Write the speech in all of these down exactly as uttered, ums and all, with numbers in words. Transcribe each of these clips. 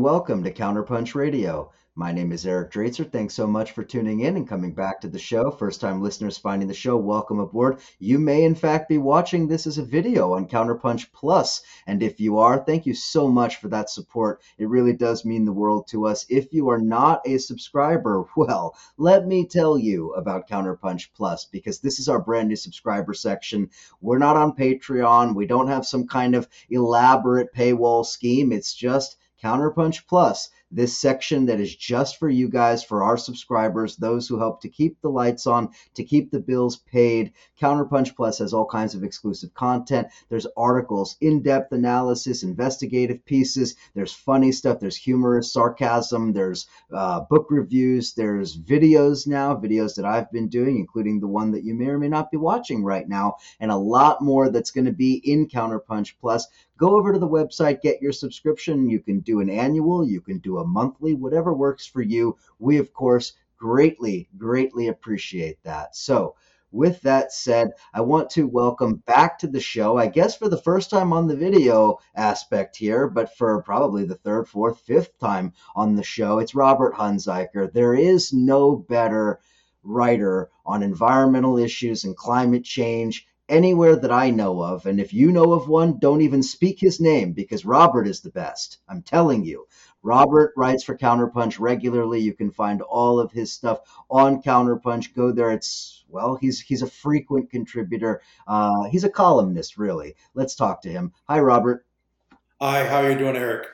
and welcome to Counterpunch Radio. My name is Eric Draitzer. Thanks so much for tuning in and coming back to the show. First-time listeners finding the show, welcome aboard. You may, in fact, be watching this as a video on Counterpunch Plus. And if you are, thank you so much for that support. It really does mean the world to us. If you are not a subscriber, well, let me tell you about Counterpunch Plus, because this is our brand new subscriber section. We're not on Patreon. We don't have some kind of elaborate paywall scheme. It's just Counterpunch Plus, this section that is just for you guys, for our subscribers, those who help to keep the lights on, to keep the bills paid. Counterpunch Plus has all kinds of exclusive content. There's articles, in-depth analysis, investigative pieces. There's funny stuff. There's humorous sarcasm. There's uh, book reviews. There's videos now, videos that I've been doing, including the one that you may or may not be watching right now, and a lot more that's going to be in Counterpunch Plus. Go over to the website, get your subscription. You can do an annual, you can do a monthly, whatever works for you. We, of course, greatly, greatly appreciate that. So with that said, I want to welcome back to the show, I guess for the first time on the video aspect here, but for probably the third, fourth, fifth time on the show, it's Robert Hunziker. There is no better writer on environmental issues and climate change anywhere that I know of, and if you know of one, don't even speak his name, because Robert is the best. I'm telling you. Robert writes for Counterpunch regularly. You can find all of his stuff on Counterpunch. Go there. It's, well, he's he's a frequent contributor. Uh, he's a columnist, really. Let's talk to him. Hi, Robert. Hi, how are you doing, Eric?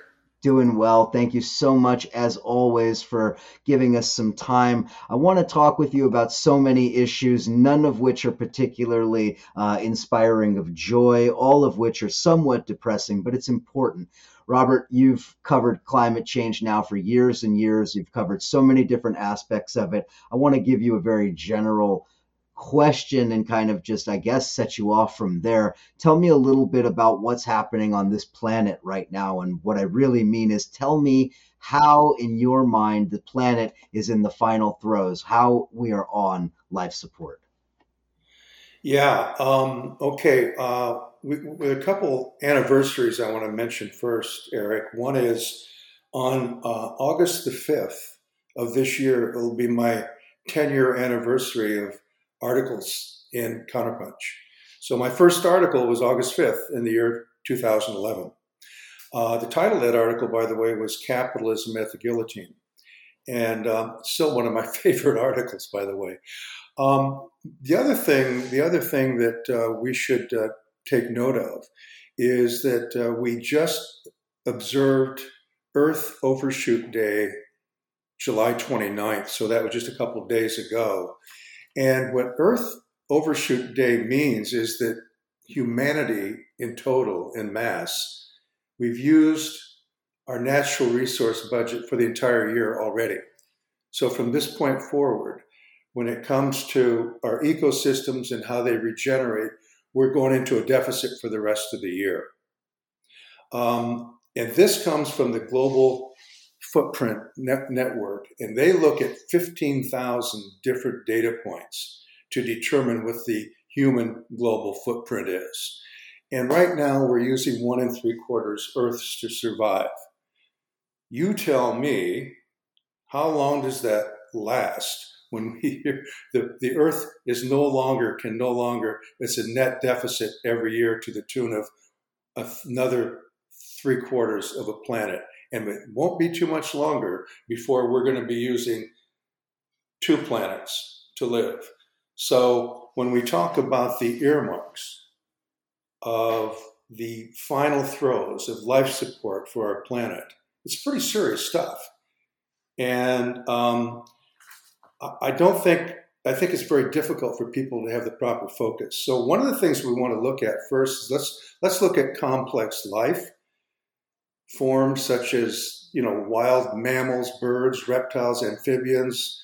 Doing well. Thank you so much, as always, for giving us some time. I want to talk with you about so many issues, none of which are particularly uh, inspiring of joy, all of which are somewhat depressing, but it's important. Robert, you've covered climate change now for years and years. You've covered so many different aspects of it. I want to give you a very general question and kind of just, I guess, set you off from there. Tell me a little bit about what's happening on this planet right now. And what I really mean is, tell me how, in your mind, the planet is in the final throes, how we are on life support. Yeah. Um, okay. Uh, we, we have a couple anniversaries I want to mention first, Eric. One is on uh, August the fifth of this year, it'll be my ten-year anniversary of articles in Counterpunch. So my first article was August fifth in the year two thousand eleven. Uh, the title of that article, by the way, was Capitalism at the Guillotine. And um, still one of my favorite articles, by the way. Um, the other thing, the other thing that uh, we should uh, take note of is that uh, we just observed Earth Overshoot Day, July twenty-ninth. So that was just a couple of days ago. And what Earth Overshoot Day means is that humanity in total, in mass, we've used our natural resource budget for the entire year already. So from this point forward, when it comes to our ecosystems and how they regenerate, we're going into a deficit for the rest of the year. Um, and this comes from the Global Footprint Network, and they look at fifteen thousand different data points to determine what the human global footprint is. And right now we're using one and three quarters Earths to survive. You tell me, how long does that last when we hear the, the Earth is no longer, can no longer, it's a net deficit every year to the tune of another three quarters of a planet. And it won't be too much longer before we're going to be using two planets to live. So when we talk about the earmarks of the final throes of life support for our planet, it's pretty serious stuff. And um, I don't think, I think it's very difficult for people to have the proper focus. So one of the things we want to look at first is let's, let's look at complex life forms such as, you know, wild mammals, birds, reptiles, amphibians.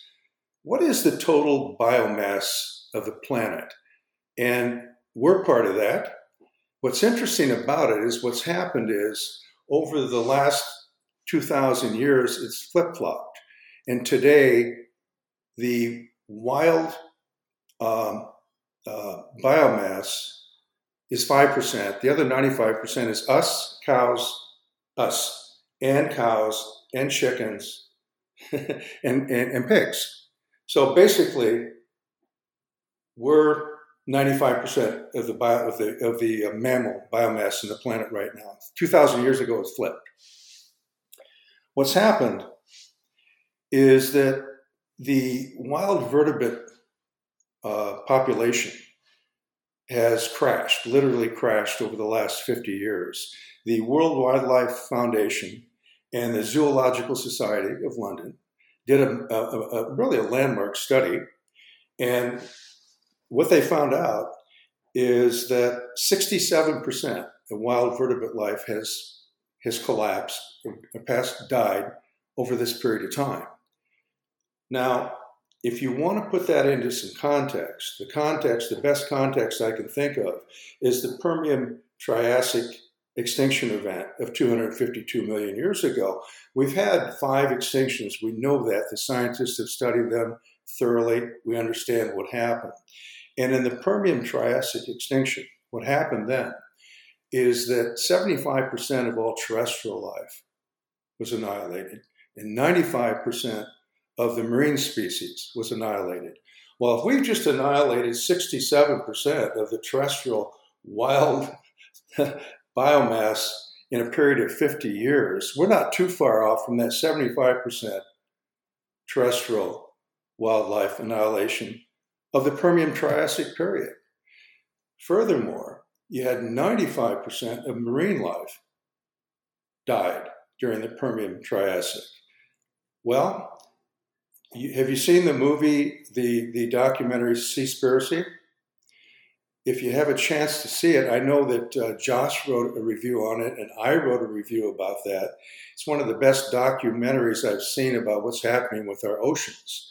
What is the total biomass of the planet? And we're part of that. What's interesting about it is what's happened is over the last two thousand years, it's flip-flopped. And today, the wild um, uh, biomass is five percent. The other ninety-five percent is us, cows, us and cows and chickens and, and, and pigs. So basically, we're ninety-five percent of the bio, of the of the mammal biomass in the planet right now. two thousand years ago, it flipped. What's happened is that the wild vertebrate uh, population has crashed, literally crashed over the last fifty years. The World Wildlife Foundation and the Zoological Society of London did a, a, a really a landmark study, and what they found out is that sixty-seven percent of wild vertebrate life has has collapsed, past died over this period of time. Now, if you want to put that into some context, the context, the best context I can think of is the Permian Triassic extinction event of two hundred fifty-two million years ago. We've had five extinctions. We know that. The scientists have studied them thoroughly. We understand what happened. And in the Permian Triassic extinction, what happened then is that seventy-five percent of all terrestrial life was annihilated, and ninety-five percent of the marine species was annihilated. Well, if we've just annihilated sixty-seven percent of the terrestrial wild biomass in a period of fifty years, we're not too far off from that seventy-five percent terrestrial wildlife annihilation of the Permian Triassic period. Furthermore, you had ninety-five percent of marine life died during the Permian Triassic. Well, you, have you seen the movie, the, the documentary Seaspiracy? If you have a chance to see it, I know that uh, Josh wrote a review on it, and I wrote a review about that. It's one of the best documentaries I've seen about what's happening with our oceans.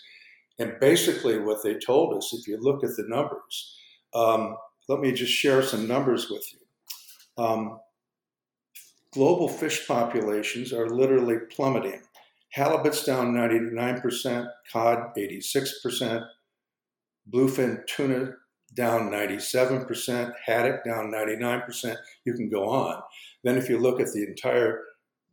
And basically what they told us, if you look at the numbers, um, let me just share some numbers with you. Um, global fish populations are literally plummeting. Halibut's down ninety-nine percent, cod eighty-six percent, bluefin tuna down ninety-seven percent, haddock down ninety-nine percent. You can go on. Then if you look at the entire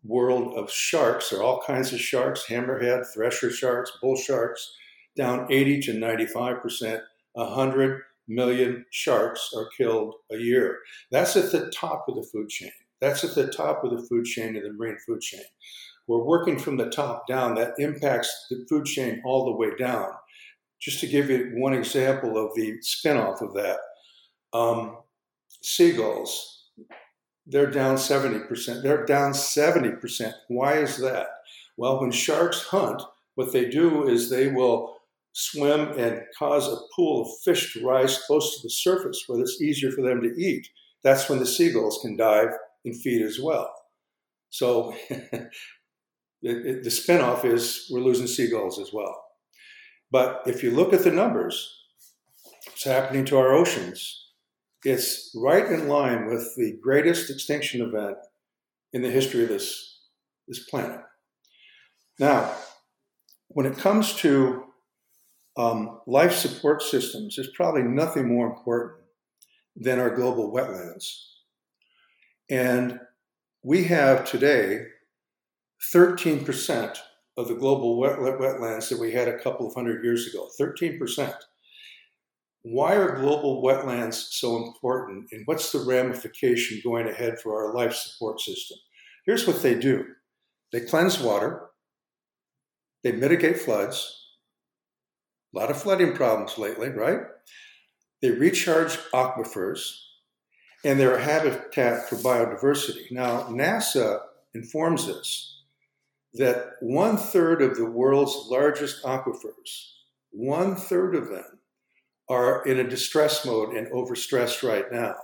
world of sharks, there are all kinds of sharks, hammerhead, thresher sharks, bull sharks, down eighty to ninety-five percent, one hundred million sharks are killed a year. That's at the top of the food chain. That's at the top of the food chain and the marine food chain. We're working from the top down. That impacts the food chain all the way down. Just to give you one example of the spinoff of that, um, seagulls, they're down seventy percent. They're down seventy percent. Why is that? Well, when sharks hunt, what they do is they will swim and cause a pool of fish to rise close to the surface where it's easier for them to eat. That's when the seagulls can dive and feed as well. So it, it, the spinoff is we're losing seagulls as well. But if you look at the numbers, what's happening to our oceans, it's right in line with the greatest extinction event in the history of this, this planet. Now, when it comes to um, life support systems, there's probably nothing more important than our global wetlands. And we have today thirteen percent of the global wet, wet, wetlands that we had a couple of hundred years ago, thirteen percent. Why are global wetlands so important? And what's the ramification going ahead for our life support system? Here's what they do. They cleanse water. They mitigate floods, a lot of flooding problems lately, right? They recharge aquifers, and they're a habitat for biodiversity. Now, NASA informs us that one-third of the world's largest aquifers, one-third of them, are in a distress mode and overstressed right now.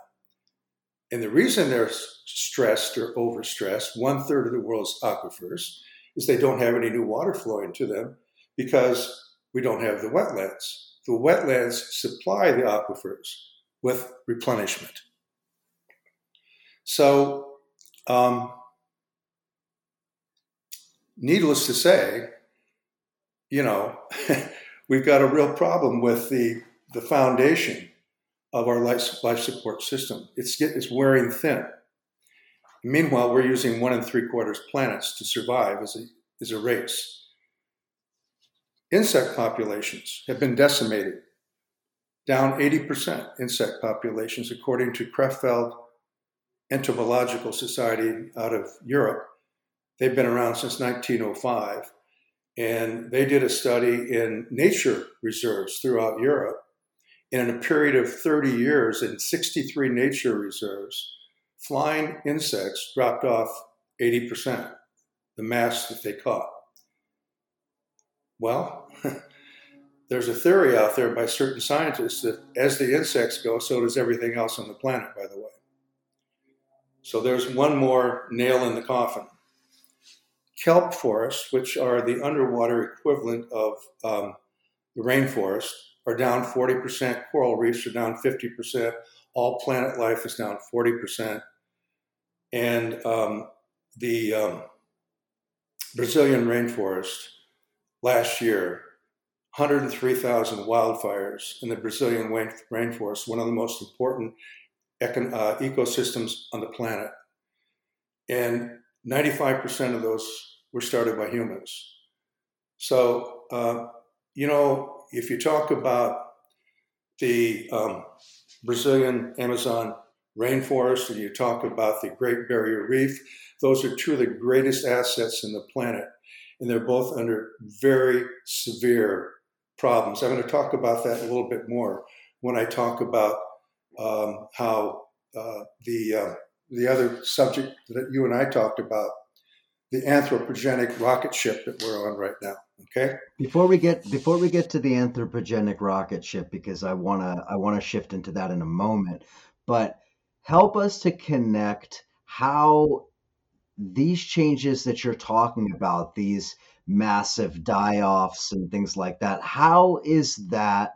And the reason they're stressed or overstressed, one-third of the world's aquifers, is they don't have any new water flowing to them because we don't have the wetlands. The wetlands supply the aquifers with replenishment. So, um, needless to say, you know, we've got a real problem with the, the foundation of our life, life support system. It's, it's wearing thin. Meanwhile, we're using one and three quarters planets to survive as a, as a race. Insect populations have been decimated, down eighty percent insect populations, according to Krefeld Entomological Society out of Europe. They've been around since nineteen oh five, and they did a study in nature reserves throughout Europe. And in a period of thirty years, in sixty-three nature reserves, flying insects dropped off eighty percent, the mass that they caught. Well, there's a theory out there by certain scientists that as the insects go, so does everything else on the planet, by the way. So there's one more nail in the coffin. Kelp forests, which are the underwater equivalent of um, the rainforest, are down forty percent. Coral reefs are down fifty percent. All planet life is down forty percent. And um, the um, Brazilian rainforest last year, one hundred three thousand wildfires in the Brazilian rainforest, one of the most important econ- uh, ecosystems on the planet. And ninety-five percent of those were started by humans. So, uh, you know, if you talk about the um, Brazilian Amazon rainforest and you talk about the Great Barrier Reef, those are two of the greatest assets in the planet. And they're both under very severe problems. I'm going to talk about that a little bit more when I talk about um, how uh, the... Uh, the other subject that you and I talked about, the anthropogenic rocket ship that we're on right now. Okay. Before we get before we get to the anthropogenic rocket ship, because I wanna I wanna shift into that in a moment, but help us to connect how these changes that you're talking about, these massive die-offs and things like that, how is that,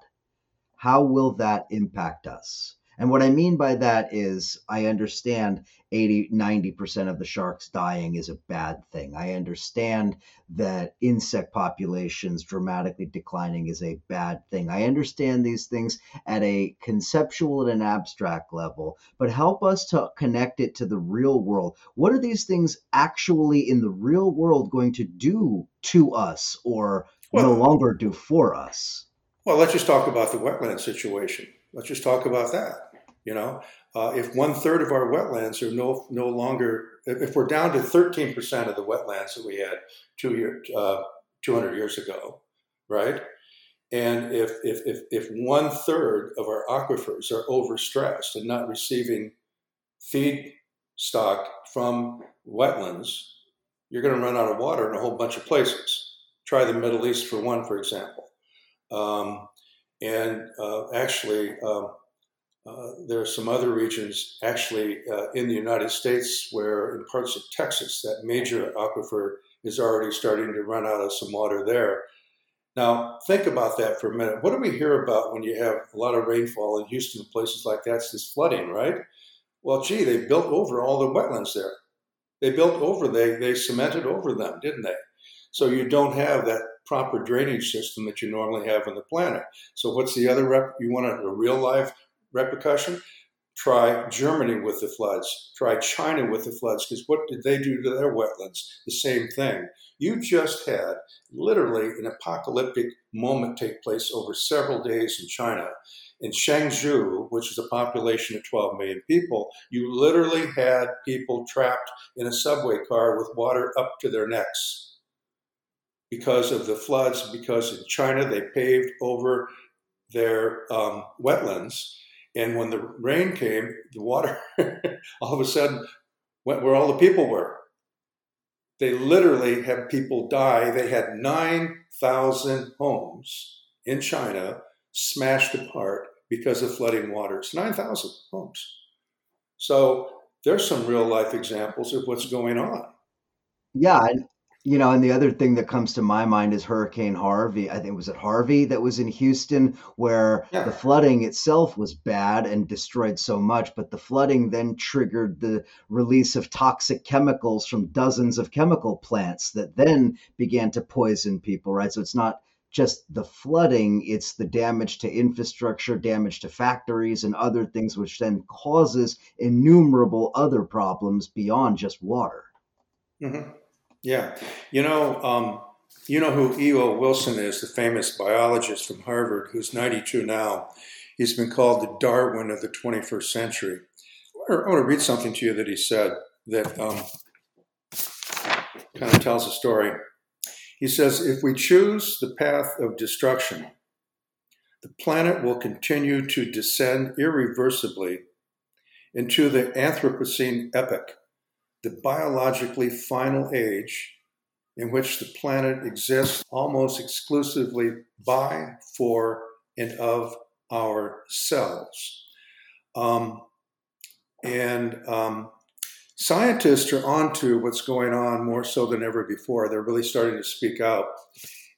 how will that impact us? And what I mean by that is I understand eighty, ninety percent of the sharks dying is a bad thing. I understand that insect populations dramatically declining is a bad thing. I understand these things at a conceptual and an abstract level, but help us to connect it to the real world. What are these things actually in the real world going to do to us or well, no longer do for us? Well, let's just talk about the wetland situation. Let's just talk about that. You know, uh, if one third of our wetlands are no no longer, if we're down to thirteen percent of the wetlands that we had two year, uh, two hundred years ago, right? And if if if if one third of our aquifers are overstressed and not receiving feed stock from wetlands, you're going to run out of water in a whole bunch of places. Try the Middle East for one, for example. Um, And uh, actually, um, uh, there are some other regions actually uh, in the United States where in parts of Texas, that major aquifer is already starting to run out of some water there. Now, think about that for a minute. What do we hear about when you have a lot of rainfall in Houston and places like that? It's this flooding, right? Well, gee, they built over all the wetlands there. They built over, they, they cemented over them, didn't they? So you don't have that proper drainage system that you normally have on the planet. So what's the other rep? You want a, a real life repercussion? Try Germany with the floods. Try China with the floods, because what did they do to their wetlands? The same thing. You just had literally an apocalyptic moment take place over several days in China. In Shangzhou, which is a population of twelve million people, you literally had people trapped in a subway car with water up to their necks. Because of the floods, because in China they paved over their um, wetlands. And when the rain came, the water all of a sudden went where all the people were. They literally had people die. They had nine thousand homes in China smashed apart because of flooding waters. nine thousand homes. So there's some real life examples of what's going on. Yeah. I- You know, and the other thing that comes to my mind is Hurricane Harvey. I think it was at Harvey that was in Houston where yeah. the flooding itself was bad and destroyed so much, but the flooding then triggered the release of toxic chemicals from dozens of chemical plants that then began to poison people, right? So it's not just the flooding, it's the damage to infrastructure, damage to factories and other things, which then causes innumerable other problems beyond just water. Mm-hmm. Yeah. You know, um, you know who E O Wilson is, the famous biologist from Harvard, who's ninety-two now. He's been called the Darwin of the twenty-first century. I want to read something to you that he said that um, kind of tells a story. He says, if we choose the path of destruction, the planet will continue to descend irreversibly into the Anthropocene epoch, the biologically final age in which the planet exists almost exclusively by, for, and of ourselves. Um, and um, scientists are onto what's going on more so than ever before. They're really starting to speak out.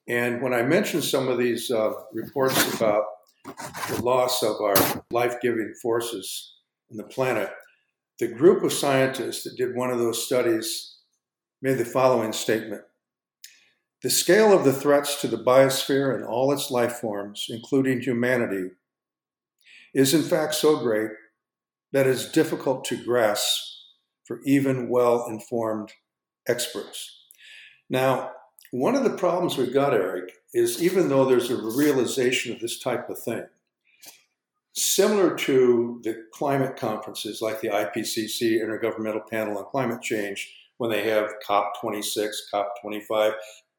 And when I mentioned some of these uh, reports about the loss of our life-giving forces in the planet, the group of scientists that did one of those studies made the following statement. The scale of the threats to the biosphere and all its life forms, including humanity, is in fact so great that it's difficult to grasp for even well-informed experts. Now, one of the problems we've got, Eric, is even though there's a realization of this type of thing, similar to the climate conferences like the I P C C, Intergovernmental Panel on Climate Change, when they have COP twenty-six, COP twenty-five,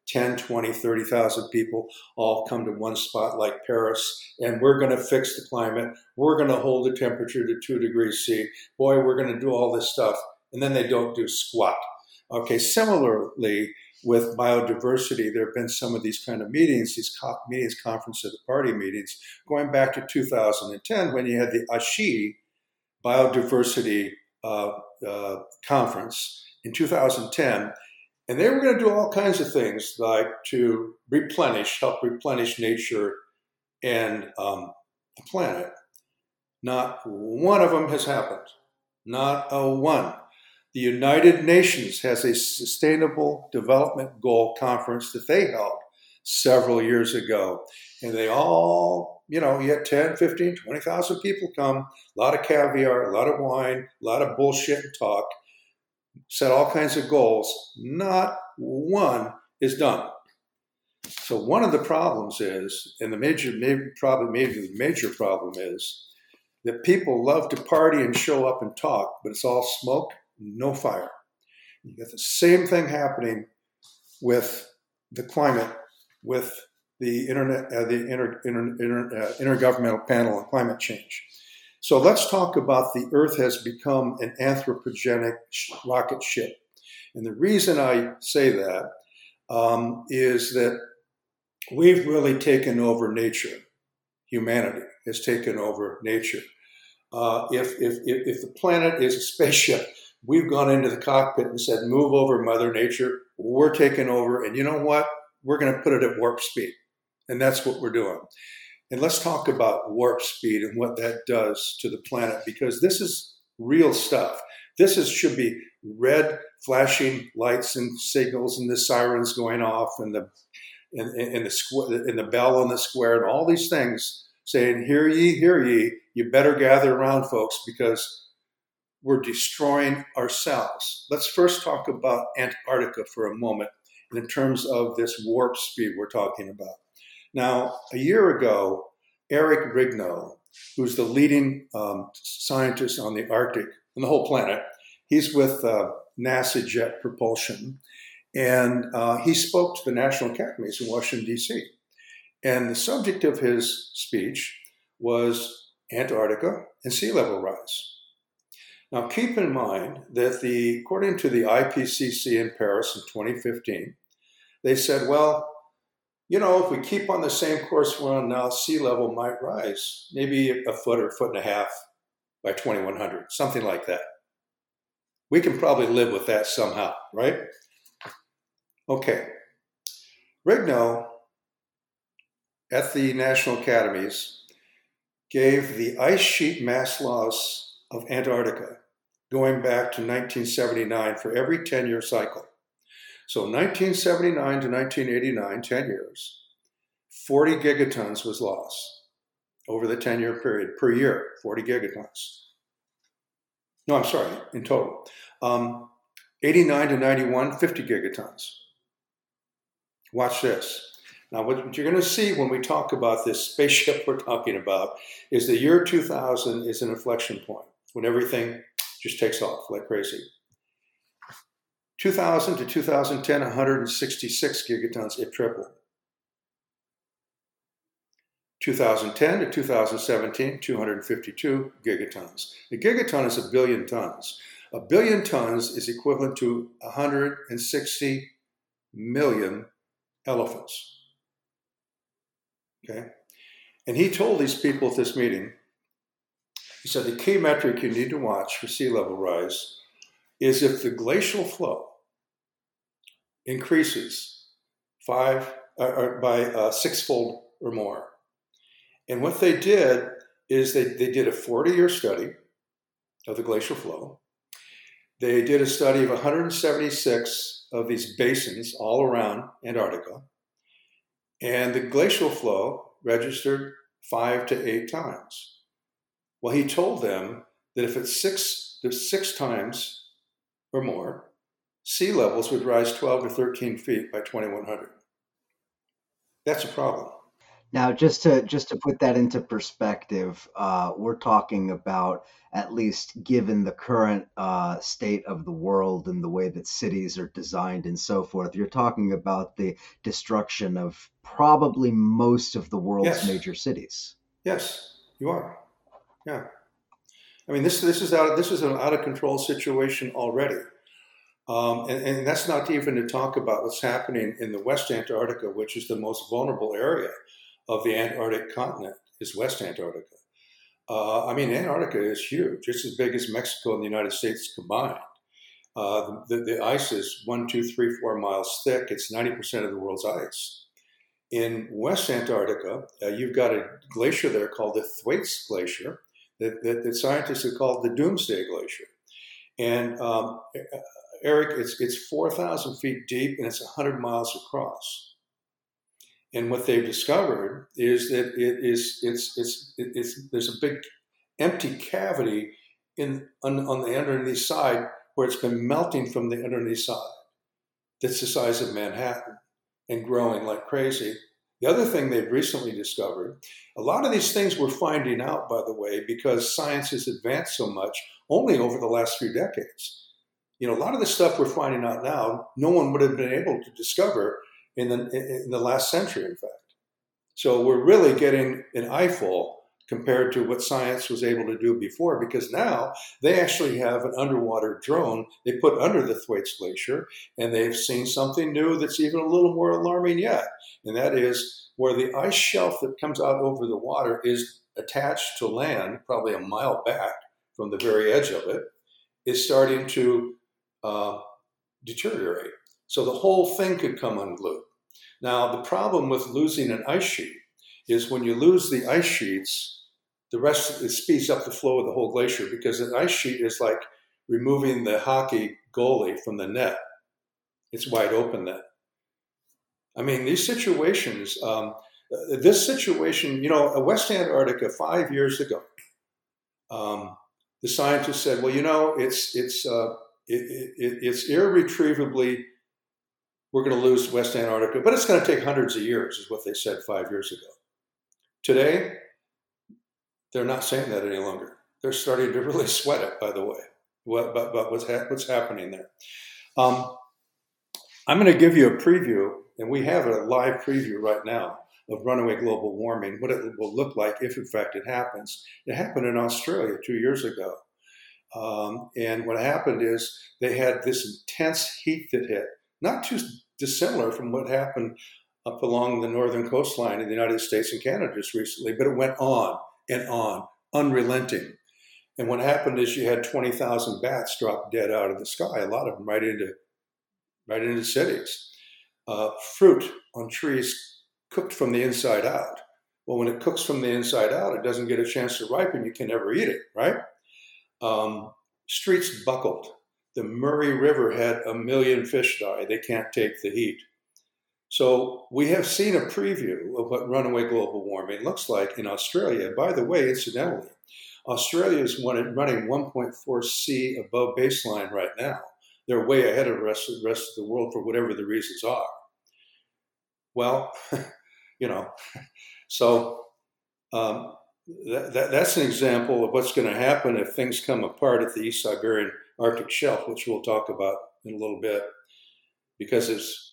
ten, twenty, thirty thousand people all come to one spot like Paris, and we're going to fix the climate. We're going to hold the temperature to two degrees C. Boy, we're going to do all this stuff. And then they don't do squat. Okay, similarly with biodiversity, there have been some of these kind of meetings, these COP meetings, conference of the party meetings, going back to two thousand ten when you had the Aichi Biodiversity uh, uh, Conference in two thousand ten. And they were going to do all kinds of things like to replenish, help replenish nature and um, the planet. Not one of them has happened. Not a one. The United Nations has a Sustainable Development Goal conference that they held several years ago. And they all, you know, you had ten, fifteen, twenty thousand people come, a lot of caviar, a lot of wine, a lot of bullshit talk. Set all kinds of goals, not one is done. So one of the problems is, and the major, major problem, maybe the major problem is that people love to party and show up and talk, but it's all smoke, no fire. You got the same thing happening with the climate, with the internet, uh, the inter, inter, inter, uh, Intergovernmental Panel on Climate Change. So let's talk about the Earth has become an anthropogenic rocket ship. And the reason I say that um, is that we've really taken over nature. Humanity has taken over nature. Uh, if, if, if the planet is a spaceship, we've gone into the cockpit and said, move over, Mother Nature. We're taking over. And you know what? We're going to put it at warp speed. And that's what we're doing. And let's talk about warp speed and what that does to the planet, because this is real stuff. This is, should be red flashing lights and signals and the sirens going off and the and, and the squ- and the bell on the square and all these things saying, hear ye, hear ye, you better gather around, folks, because we're destroying ourselves. Let's first talk about Antarctica for a moment in terms of this warp speed we're talking about. Now, a year ago, Eric Rignot, who's the leading um, scientist on the Arctic and the whole planet, he's with uh, NASA Jet Propulsion, and uh, he spoke to the national academies in Washington, D C. And the subject of his speech was Antarctica and sea level rise. Now, keep in mind that the, according to the I P C C in Paris in twenty fifteen, they said, well, you know, if we keep on the same course we're on now, sea level might rise, maybe a foot or a foot and a half by twenty-one hundred, something like that. We can probably live with that somehow, right? Okay. Rignot at the National Academies gave the ice sheet mass loss of Antarctica going back to nineteen seventy-nine for every ten-year cycle. So nineteen seventy-nine to nineteen eighty-nine, ten years, forty gigatons was lost over the ten-year period per year, forty gigatons. No, I'm sorry, in total. Um, eighty-nine to ninety-one, fifty gigatons. Watch this. Now, what you're going to see when we talk about this spaceship we're talking about is the year two thousand is an inflection point when everything just takes off like crazy. two thousand to twenty ten, one hundred sixty-six gigatons, it tripled. two thousand ten to twenty seventeen, two hundred fifty-two gigatons. A gigaton is a billion tons. A billion tons is equivalent to one hundred sixty million elephants. Okay? And he told these people at this meeting, he said, the key metric you need to watch for sea level rise is if the glacial flow increases five uh, or by uh, sixfold or more. And what they did is they, they did a forty-year study of the glacial flow. They did a study of one hundred seventy-six of these basins all around Antarctica. And the glacial flow registered five to eight times. Well, he told them that if it's six, six times or more, sea levels would rise twelve to thirteen feet by twenty-one hundred. That's a problem. Now, just to just to put that into perspective, uh, we're talking about, at least given the current uh, state of the world and the way that cities are designed and so forth, you're talking about the destruction of probably most of the world's yes. major cities. Yes, you are. Yeah, I mean this this is out this is an out of control situation already, um, and, and that's not even to talk about what's happening in the West Antarctica, which is the most vulnerable area of the Antarctic continent, is West Antarctica. Uh, I mean, Antarctica is huge. It's as big as Mexico and the United States combined. Uh, the, the ice is one, two, three, four miles thick. It's ninety percent of the world's ice. In West Antarctica, uh, you've got a glacier there called the Thwaites Glacier that, that, that scientists have called the Doomsday Glacier. And um, Eric, it's, it's four thousand feet deep and it's one hundred miles across. And what they've discovered is that it is it's it's it's there's a big empty cavity in on, on the underneath side where it's been melting from the underneath side. That's the size of Manhattan and growing like crazy. The other thing they've recently discovered, a lot of these things we're finding out, by the way, because science has advanced so much only over the last few decades. You know, a lot of the stuff we're finding out now, no one would have been able to discover In the, in the last century, in fact. So we're really getting an eyeful compared to what science was able to do before, because now they actually have an underwater drone they put under the Thwaites Glacier, and they've seen something new that's even a little more alarming yet. And that is where the ice shelf that comes out over the water is attached to land, probably a mile back from the very edge of it, is starting to uh, deteriorate. So the whole thing could come unglued. Now, the problem with losing an ice sheet is when you lose the ice sheets, the rest, it speeds up the flow of the whole glacier, because an ice sheet is like removing the hockey goalie from the net. It's wide open then. I mean, these situations, um, this situation, you know, West Antarctica five years ago, um, the scientists said, well, you know, it's, it's, uh, it, it, it's irretrievably, we're going to lose West Antarctica, but it's going to take hundreds of years, is what they said five years ago. Today, they're not saying that any longer. They're starting to really sweat it, by the way, what, but, but what's, ha- what's happening there. Um, I'm going to give you a preview, and we have a live preview right now of runaway global warming, what it will look like if, in fact, it happens. It happened in Australia two years ago. Um, and what happened is they had this intense heat that hit, not too dissimilar from what happened up along the northern coastline in the United States and Canada just recently, but it went on and on, unrelenting. And what happened is you had twenty thousand bats drop dead out of the sky, a lot of them right into, right into cities. Uh, fruit on trees cooked from the inside out. Well, when it cooks from the inside out, it doesn't get a chance to ripen. You can never eat it, right? Um, streets buckled. The Murray River had a million fish die. They can't take the heat. So we have seen a preview of what runaway global warming looks like in Australia. By the way, incidentally, Australia is running one point four C above baseline right now. They're way ahead of the rest of the, rest of the world for whatever the reasons are. Well, you know, so um, that, that, that's an example of what's going to happen if things come apart at the East Siberian Arctic Shelf, which we'll talk about in a little bit, because it's...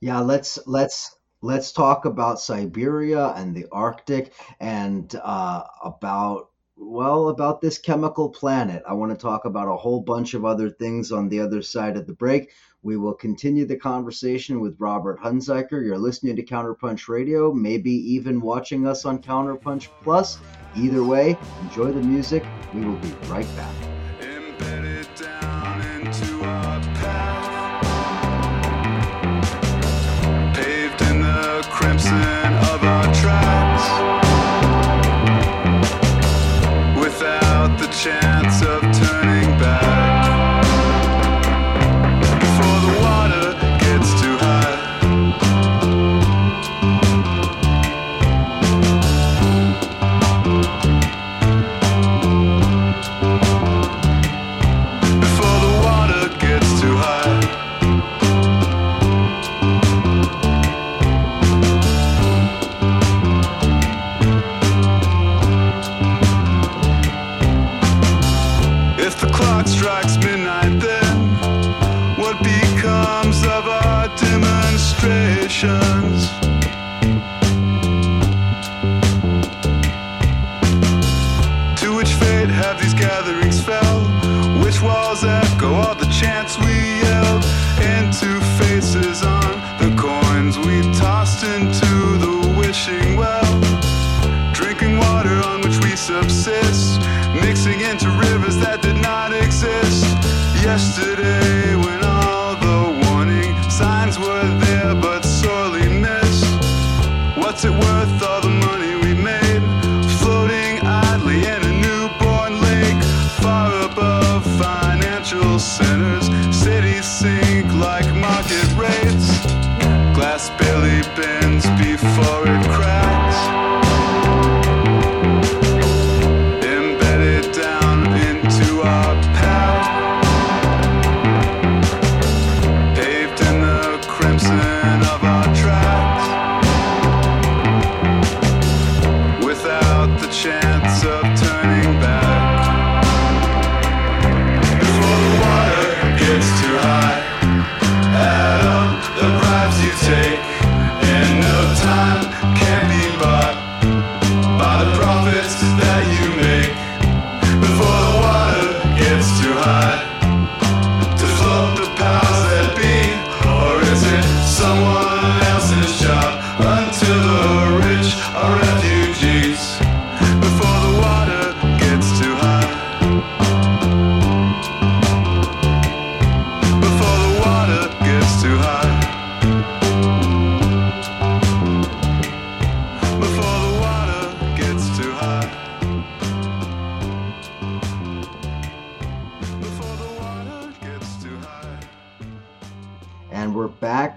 Yeah, let's let's let's talk about Siberia and the Arctic and uh, about, well, about this chemical planet. I want to talk about a whole bunch of other things on the other side of the break. We will continue the conversation with Robert Hunziker. You're listening to Counterpunch Radio, maybe even watching us on Counterpunch Plus. Either way, enjoy the music. We will be right back. Embedded down into our past, paved in the crimson of our tracks. The chance of turning back before the water gets too high, before the water gets too high. If the clock strikes midnight, then what becomes of our demonstrations? To which fate have these gatherings fell? Which walls echo all the chants we yelled into faces on the coins we tossed into the wishing well? Drinking water on which we subsist, mixing into rivers that did not exist yesterday, when all the warning signs were there but sorely missed. What's it worth, all the money we made, floating idly in a newborn lake, far above financial centers? Cities sink like market rates, glass belly bends before it cracks.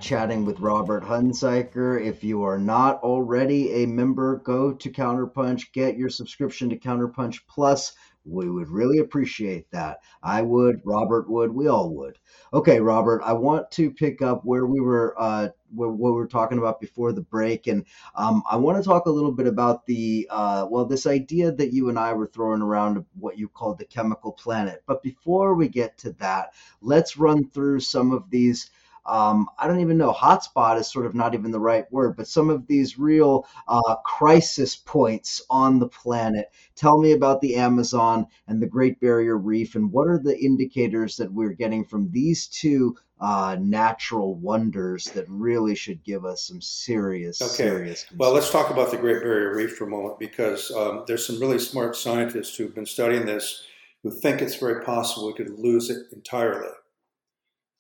Chatting with Robert Hunziker. If you are not already a member, go to Counterpunch, get your subscription to Counterpunch Plus. We would really appreciate that. I would, Robert would, we all would. Okay, Robert, I want to pick up where we were, uh, where, what we were talking about before the break, and um, I want to talk a little bit about the, uh, well, this idea that you and I were throwing around of what you called the chemical planet. But before we get to that, let's run through some of these. Um, I don't even know, hotspot is sort of not even the right word, but some of these real uh, crisis points on the planet. Tell me about the Amazon and the Great Barrier Reef, and what are the indicators that we're getting from these two uh, natural wonders that really should give us some serious, okay. serious concern? Well, let's talk about the Great Barrier Reef for a moment, because um, there's some really smart scientists who've been studying this who think it's very possible we could lose it entirely.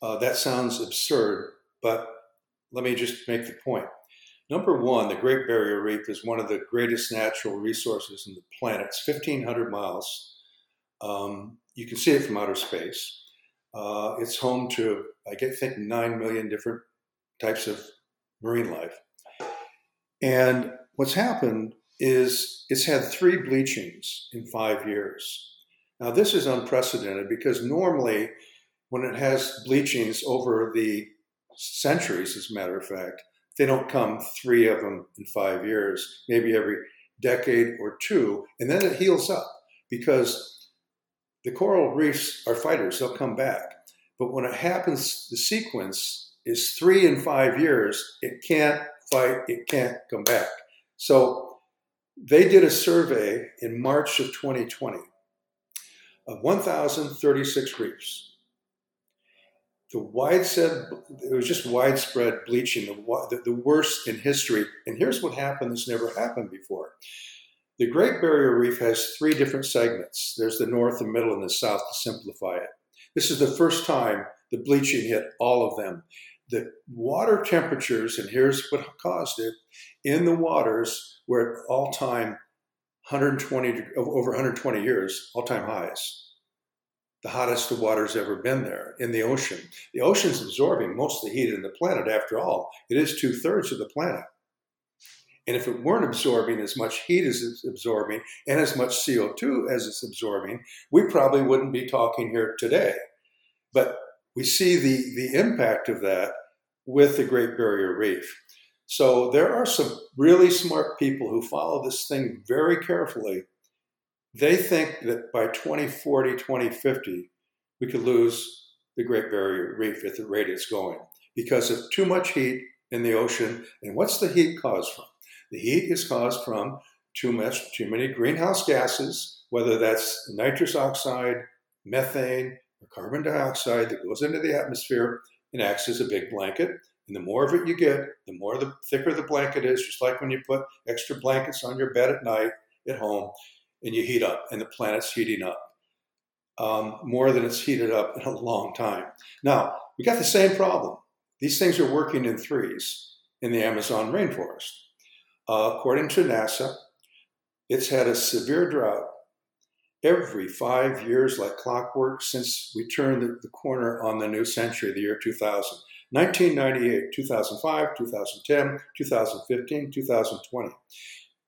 Uh, that sounds absurd, but let me just make the point. Number one, the Great Barrier Reef is one of the greatest natural resources on the planet. It's fifteen hundred miles. Um, you can see it from outer space. Uh, it's home to, I think, nine million different types of marine life. And what's happened is it's had three bleachings in five years. Now, this is unprecedented because normally when it has bleachings over the centuries, as a matter of fact, they don't come three of them in five years, maybe every decade or two, and then it heals up because the coral reefs are fighters, they'll come back. But when it happens, the sequence is three in five years, it can't fight, it can't come back. So they did a survey in March of twenty twenty of one thousand thirty-six reefs. The widespread, it was just widespread bleaching, the, the worst in history. And here's what happened that's never happened before. The Great Barrier Reef has three different segments. There's the north, the middle, and the south to simplify it. This is the first time the bleaching hit all of them. The water temperatures, and here's what caused it, in the waters were at all-time one hundred twenty, over one hundred twenty years, all-time highs. The hottest the water's ever been there in the ocean. The ocean's absorbing most of the heat in the planet, after all. It is two-thirds of the planet. And if it weren't absorbing as much heat as it's absorbing and as much C O two as it's absorbing, we probably wouldn't be talking here today. But we see the, the impact of that with the Great Barrier Reef. So there are some really smart people who follow this thing very carefully. They think that by twenty forty, twenty fifty, we could lose the Great Barrier Reef at the rate it's going because of too much heat in the ocean. And what's the heat caused from? The heat is caused from too much, too many greenhouse gases, whether that's nitrous oxide, methane, or carbon dioxide that goes into the atmosphere and acts as a big blanket. And the more of it you get, the more the thicker the blanket is, just like when you put extra blankets on your bed at night at home. And you heat up, and the planet's heating up um, more than it's heated up in a long time. Now, we got the same problem. These things are working in threes in the Amazon rainforest. Uh, according to NASA, it's had a severe drought every five years like clockwork since we turned the, the corner on the new century, the year two thousand. nineteen ninety-eight, two thousand five, two thousand ten, two thousand fifteen, two thousand twenty.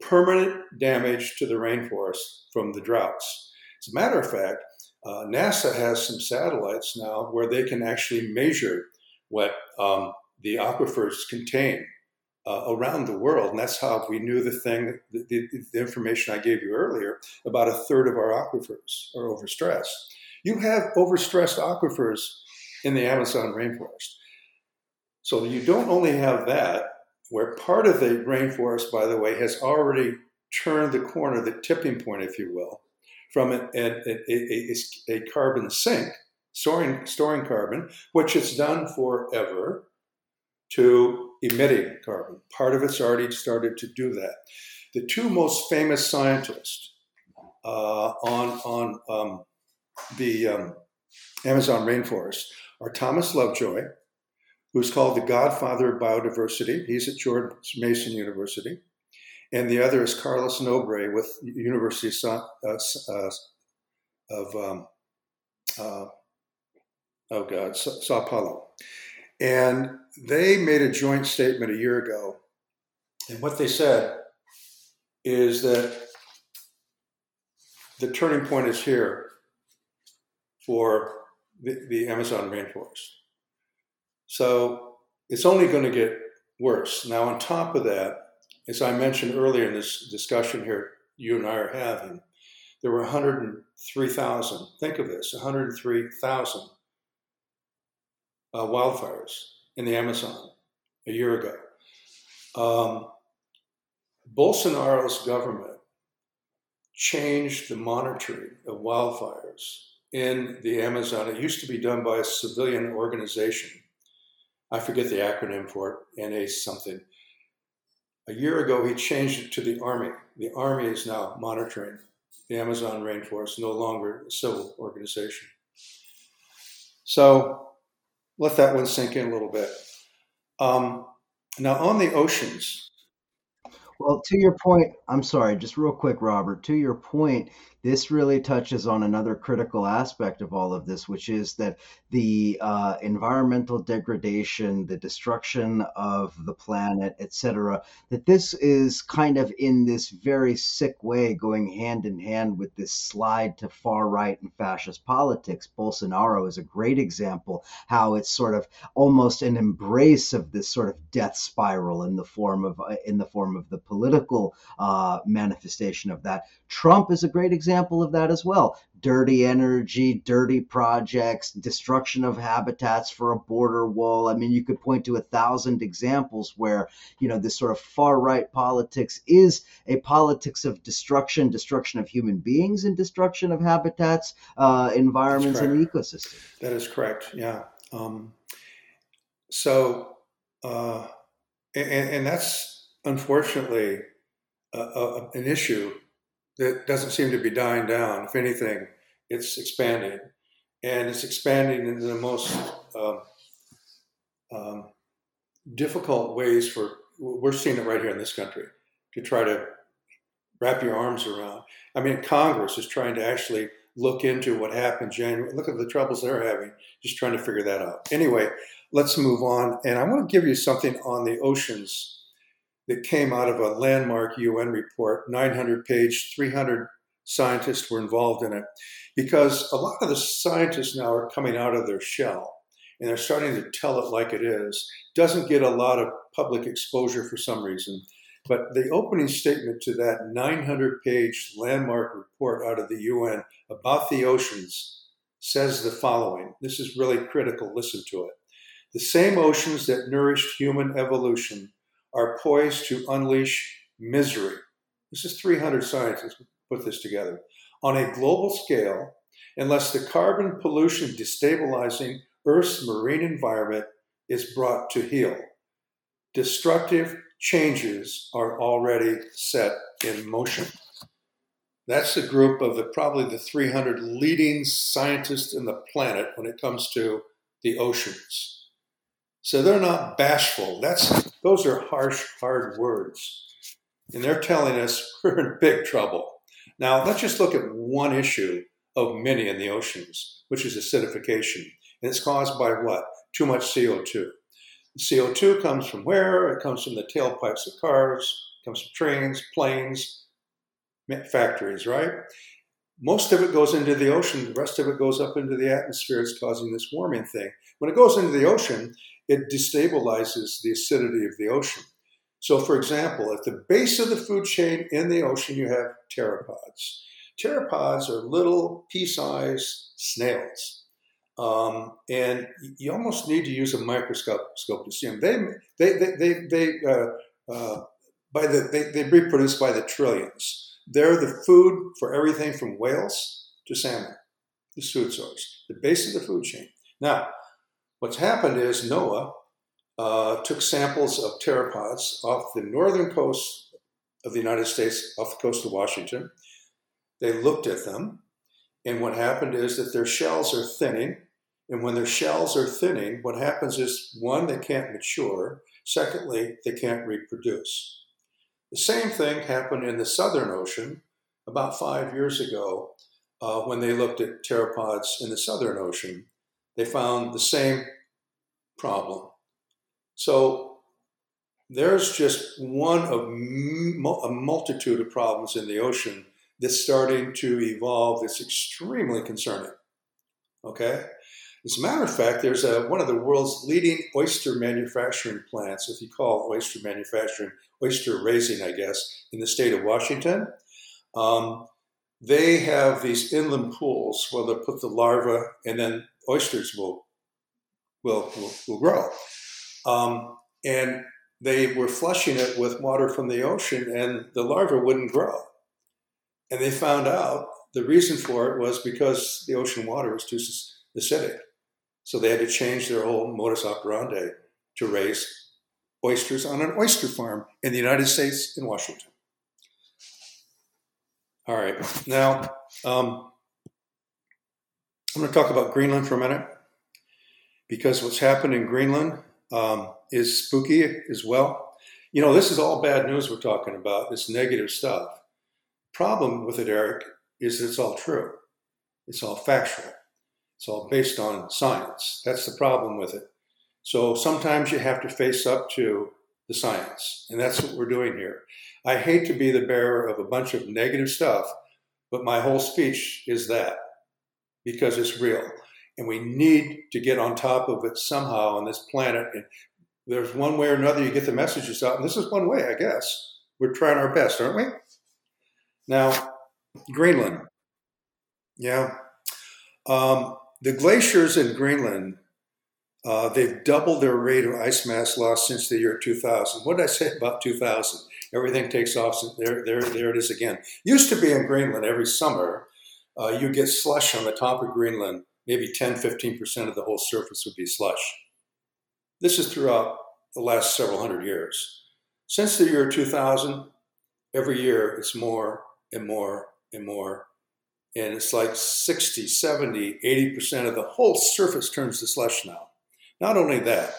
Permanent damage to the rainforest from the droughts. As a matter of fact, uh, NASA has some satellites now where they can actually measure what um, the aquifers contain uh, around the world. And that's how we knew the thing, the, the, the information I gave you earlier, about a third of our aquifers are overstressed. You have overstressed aquifers in the Amazon rainforest. So you don't only have that, where part of the rainforest, by the way, has already turned the corner, the tipping point, if you will, from a, a, a, a, a carbon sink, storing, storing carbon, which it's done forever, to emitting carbon. Part of it's already started to do that. The two most famous scientists uh, on, on um, the um, Amazon rainforest are Thomas Lovejoy, who's called the Godfather of Biodiversity. He's at George Mason University. And the other is Carlos Nobre with University of, uh, of um, uh, oh God, Sao Paulo. And they made a joint statement a year ago. And what they said is that the turning point is here for the, the Amazon rainforest. So it's only going to get worse. Now, on top of that, as I mentioned earlier in this discussion here, you and I are having, there were one hundred three thousand, think of this, one hundred three thousand uh, wildfires in the Amazon a year ago. Um, Bolsonaro's government changed the monitoring of wildfires in the Amazon. It used to be done by a civilian organization. I forget the acronym for it, N A something. A year ago, he changed it to the Army. The Army is now monitoring the Amazon rainforest, no longer a civil organization. So let that one sink in a little bit. Um, now, on the oceans. Well, to your point, I'm sorry, just real quick, Robert, to your point, This really touches on another critical aspect of all of this, which is that the uh, environmental degradation, the destruction of the planet, et cetera, that this is kind of in this very sick way going hand in hand with this slide to far right and fascist politics. Bolsonaro is a great example, how it's sort of almost an embrace of this sort of death spiral in the form of uh, in the form of the political uh, manifestation of that. Trump is a great example. Example of that as well. Dirty energy, dirty projects, destruction of habitats for a border wall. I mean, you could point to a thousand examples where, you know, this sort of far-right politics is a politics of destruction, destruction of human beings and destruction of habitats, uh, environments, and ecosystems. That is correct. Yeah. Um, so, uh, and, and that's unfortunately a, a, an issue that doesn't seem to be dying down. If anything, it's expanding. And it's expanding in the most um, um, difficult ways for, we're seeing it right here in this country, to try to wrap your arms around. I mean, Congress is trying to actually look into what happened January. Look at the troubles they're having, just trying to figure that out. Anyway, let's move on. And I want to give you something on the oceans that came out of a landmark U N report, nine hundred page, three hundred scientists were involved in it, because a lot of the scientists now are coming out of their shell and they're starting to tell it like it is. Doesn't get a lot of public exposure for some reason, but the opening statement to that nine hundred page landmark report out of the U N about the oceans says the following. This is really critical. Listen to it. The same oceans that nourished human evolution are poised to unleash misery. This is three hundred scientists put this together. On a global scale, unless the carbon pollution destabilizing Earth's marine environment is brought to heel, destructive changes are already set in motion. That's the group of the probably the three hundred leading scientists in the planet when it comes to the oceans. So they're not bashful. That's those are harsh, hard words. And they're telling us we're in big trouble. Now, let's just look at one issue of many in the oceans, which is acidification. And it's caused by what? Too much C O two. C O two comes from where? It comes from the tailpipes of cars, it comes from trains, planes, factories, right? Most of it goes into the ocean. The rest of it goes up into the atmosphere. It's causing this warming thing. When it goes into the ocean, it destabilizes the acidity of the ocean. So, for example, at the base of the food chain in the ocean, you have pteropods. Pteropods are little pea-sized snails. Um, and you almost need to use a microscope to see them. They, they, they, they, they, uh, uh, by the, they, they reproduce by the trillions. They're the food for everything from whales to salmon, the food source, the base of the food chain. Now, what's happened is NOAA uh, took samples of pteropods off the northern coast of the United States, off the coast of Washington. They looked at them, and what happened is that their shells are thinning, and when their shells are thinning, what happens is, one, they can't mature, secondly, they can't reproduce. The same thing happened in the Southern Ocean about five years ago uh, when they looked at pteropods in the Southern Ocean. They found the same problem. So there's just one of mu- a multitude of problems in the ocean that's starting to evolve that's extremely concerning, okay? As a matter of fact, there's a, one of the world's leading oyster manufacturing plants, if you call oyster manufacturing, oyster raising, I guess, in the state of Washington. Um, they have these inland pools where they'll put the larvae and then oysters will will will, will grow. Um, and they were flushing it with water from the ocean and the larvae wouldn't grow. And they found out the reason for it was because the ocean water was too acidic. So they had to change their whole modus operandi to raise oysters on an oyster farm in the United States in Washington. All right. Now, um, I'm going to talk about Greenland for a minute, because what's happened in Greenland um, is spooky as well. You know, this is all bad news we're talking about. It's negative stuff. Problem with it, Eric, is that it's all true. It's all factual. It's all based on science. That's the problem with it. So sometimes you have to face up to the science, and that's what we're doing here. I hate to be the bearer of a bunch of negative stuff, but my whole speech is that, because it's real. And we need to get on top of it somehow on this planet. And there's one way or another you get the messages out, and this is one way, I guess. We're trying our best, aren't we? Now, Greenland. Yeah. Um, the glaciers in Greenland, uh, they've doubled their rate of ice mass loss since the year two thousand. What did I say about two thousand? Everything takes off. So there, there, there it is again. Used to be in Greenland every summer, uh, you get slush on the top of Greenland. Maybe ten, fifteen percent of the whole surface would be slush. This is throughout the last several hundred years. Since the year two thousand, every year it's more and more and more. And it's like sixty, seventy, eighty percent of the whole surface turns to slush now. Not only that,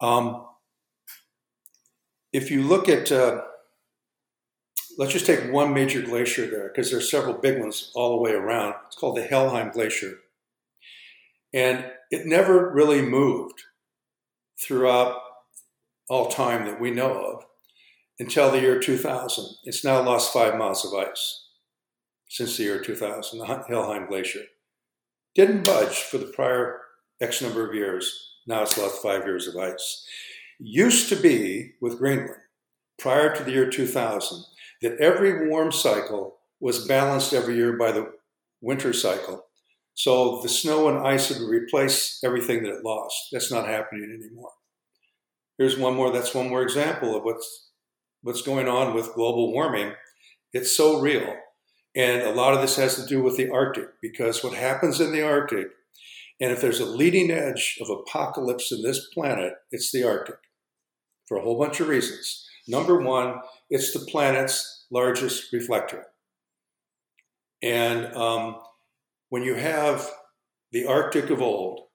um, if you look at, uh, let's just take one major glacier there, because there's several big ones all the way around. It's called the Helheim Glacier. And it never really moved throughout all time that we know of until the year two thousand. It's now lost five miles of ice since the year two thousand, the Helheim Glacier. Didn't budge for the prior X number of years. Now it's lost five years of ice. Used to be with Greenland, prior to the year two thousand, that every warm cycle was balanced every year by the winter cycle. So the snow and ice would replace everything that it lost. That's not happening anymore. Here's one more. That's one more example of what's what's going on with global warming. It's so real. And a lot of this has to do with the Arctic, because what happens in the Arctic, and if there's a leading edge of apocalypse in this planet, it's the Arctic, for a whole bunch of reasons. Number one, it's the planet's largest reflector. And um, when you have the Arctic of old,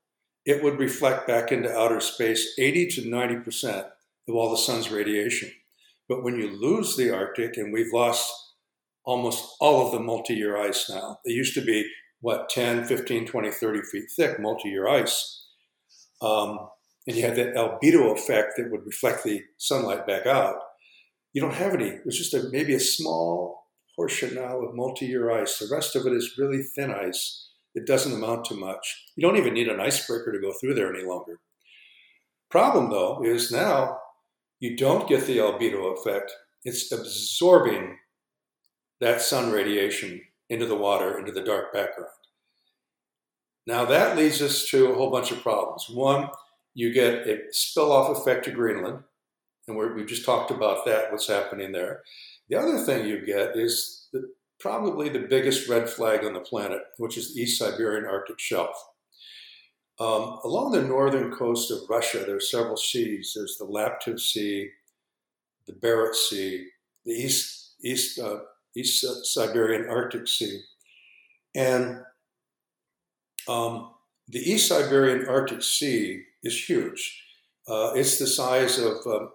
it would reflect back into outer space eighty to ninety percent of all the sun's radiation. But when you lose the Arctic, and we've lost almost all of the multi-year ice now, it used to be, what, ten, fifteen, twenty, thirty feet thick multi-year ice. Um, and you had that albedo effect that would reflect the sunlight back out. You don't have any. There's just a, maybe a small portion now of multi-year ice. The rest of it is really thin ice. It doesn't amount to much. You don't even need an icebreaker to go through there any longer. Problem, though, is now you don't get the albedo effect. It's absorbing that sun radiation into the water, into the dark background. Now that leads us to a whole bunch of problems. One, you get a spill-off effect to Greenland. And we're, we've just talked about that, what's happening there. The other thing you get is the, probably the biggest red flag on the planet, which is the East Siberian Arctic Shelf. Um, along the northern coast of Russia, there's several seas. There's the Laptev Sea, the Barents Sea, the East, East, uh, East Siberian Arctic Sea. And um, the East Siberian Arctic Sea is huge. Uh, it's the size of... Um,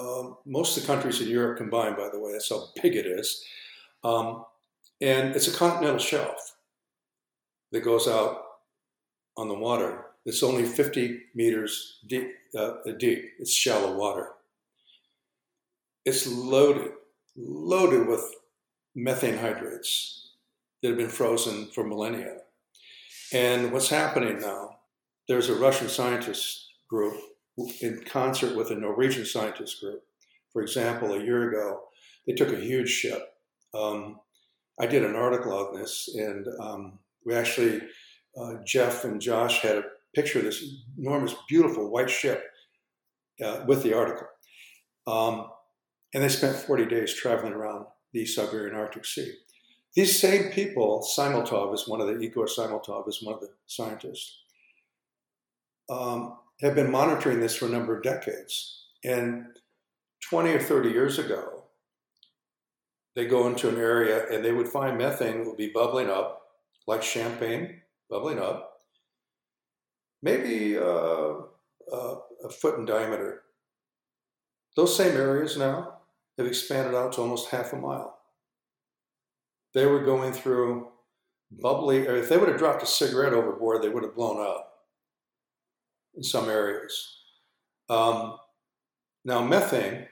Uh, most of the countries in Europe combined, by the way. That's how big it is. Um, and it's a continental shelf that goes out on the water. It's only fifty meters deep. Uh, deep. It's shallow water. It's loaded, loaded with methane hydrates that have been frozen for millennia. And what's happening now, there's a Russian scientist group in concert with a Norwegian scientist group. For example, a year ago, they took a huge ship. Um, I did an article on this, and um, we actually, uh, Jeff and Josh had a picture of this enormous, beautiful white ship uh, with the article. Um, and they spent forty days traveling around the East Siberian Arctic Sea. These same people, Semiletov is one of the, Igor Semiletov is one of the scientists, um, have been monitoring this for a number of decades. And twenty or thirty years ago, they go into an area and they would find methane that would be bubbling up, like champagne, bubbling up, maybe uh, uh, a foot in diameter. Those same areas now have expanded out to almost half a mile. they were going through bubbly, or if they would have dropped a cigarette overboard, they would have blown up in some areas. Um, now methane,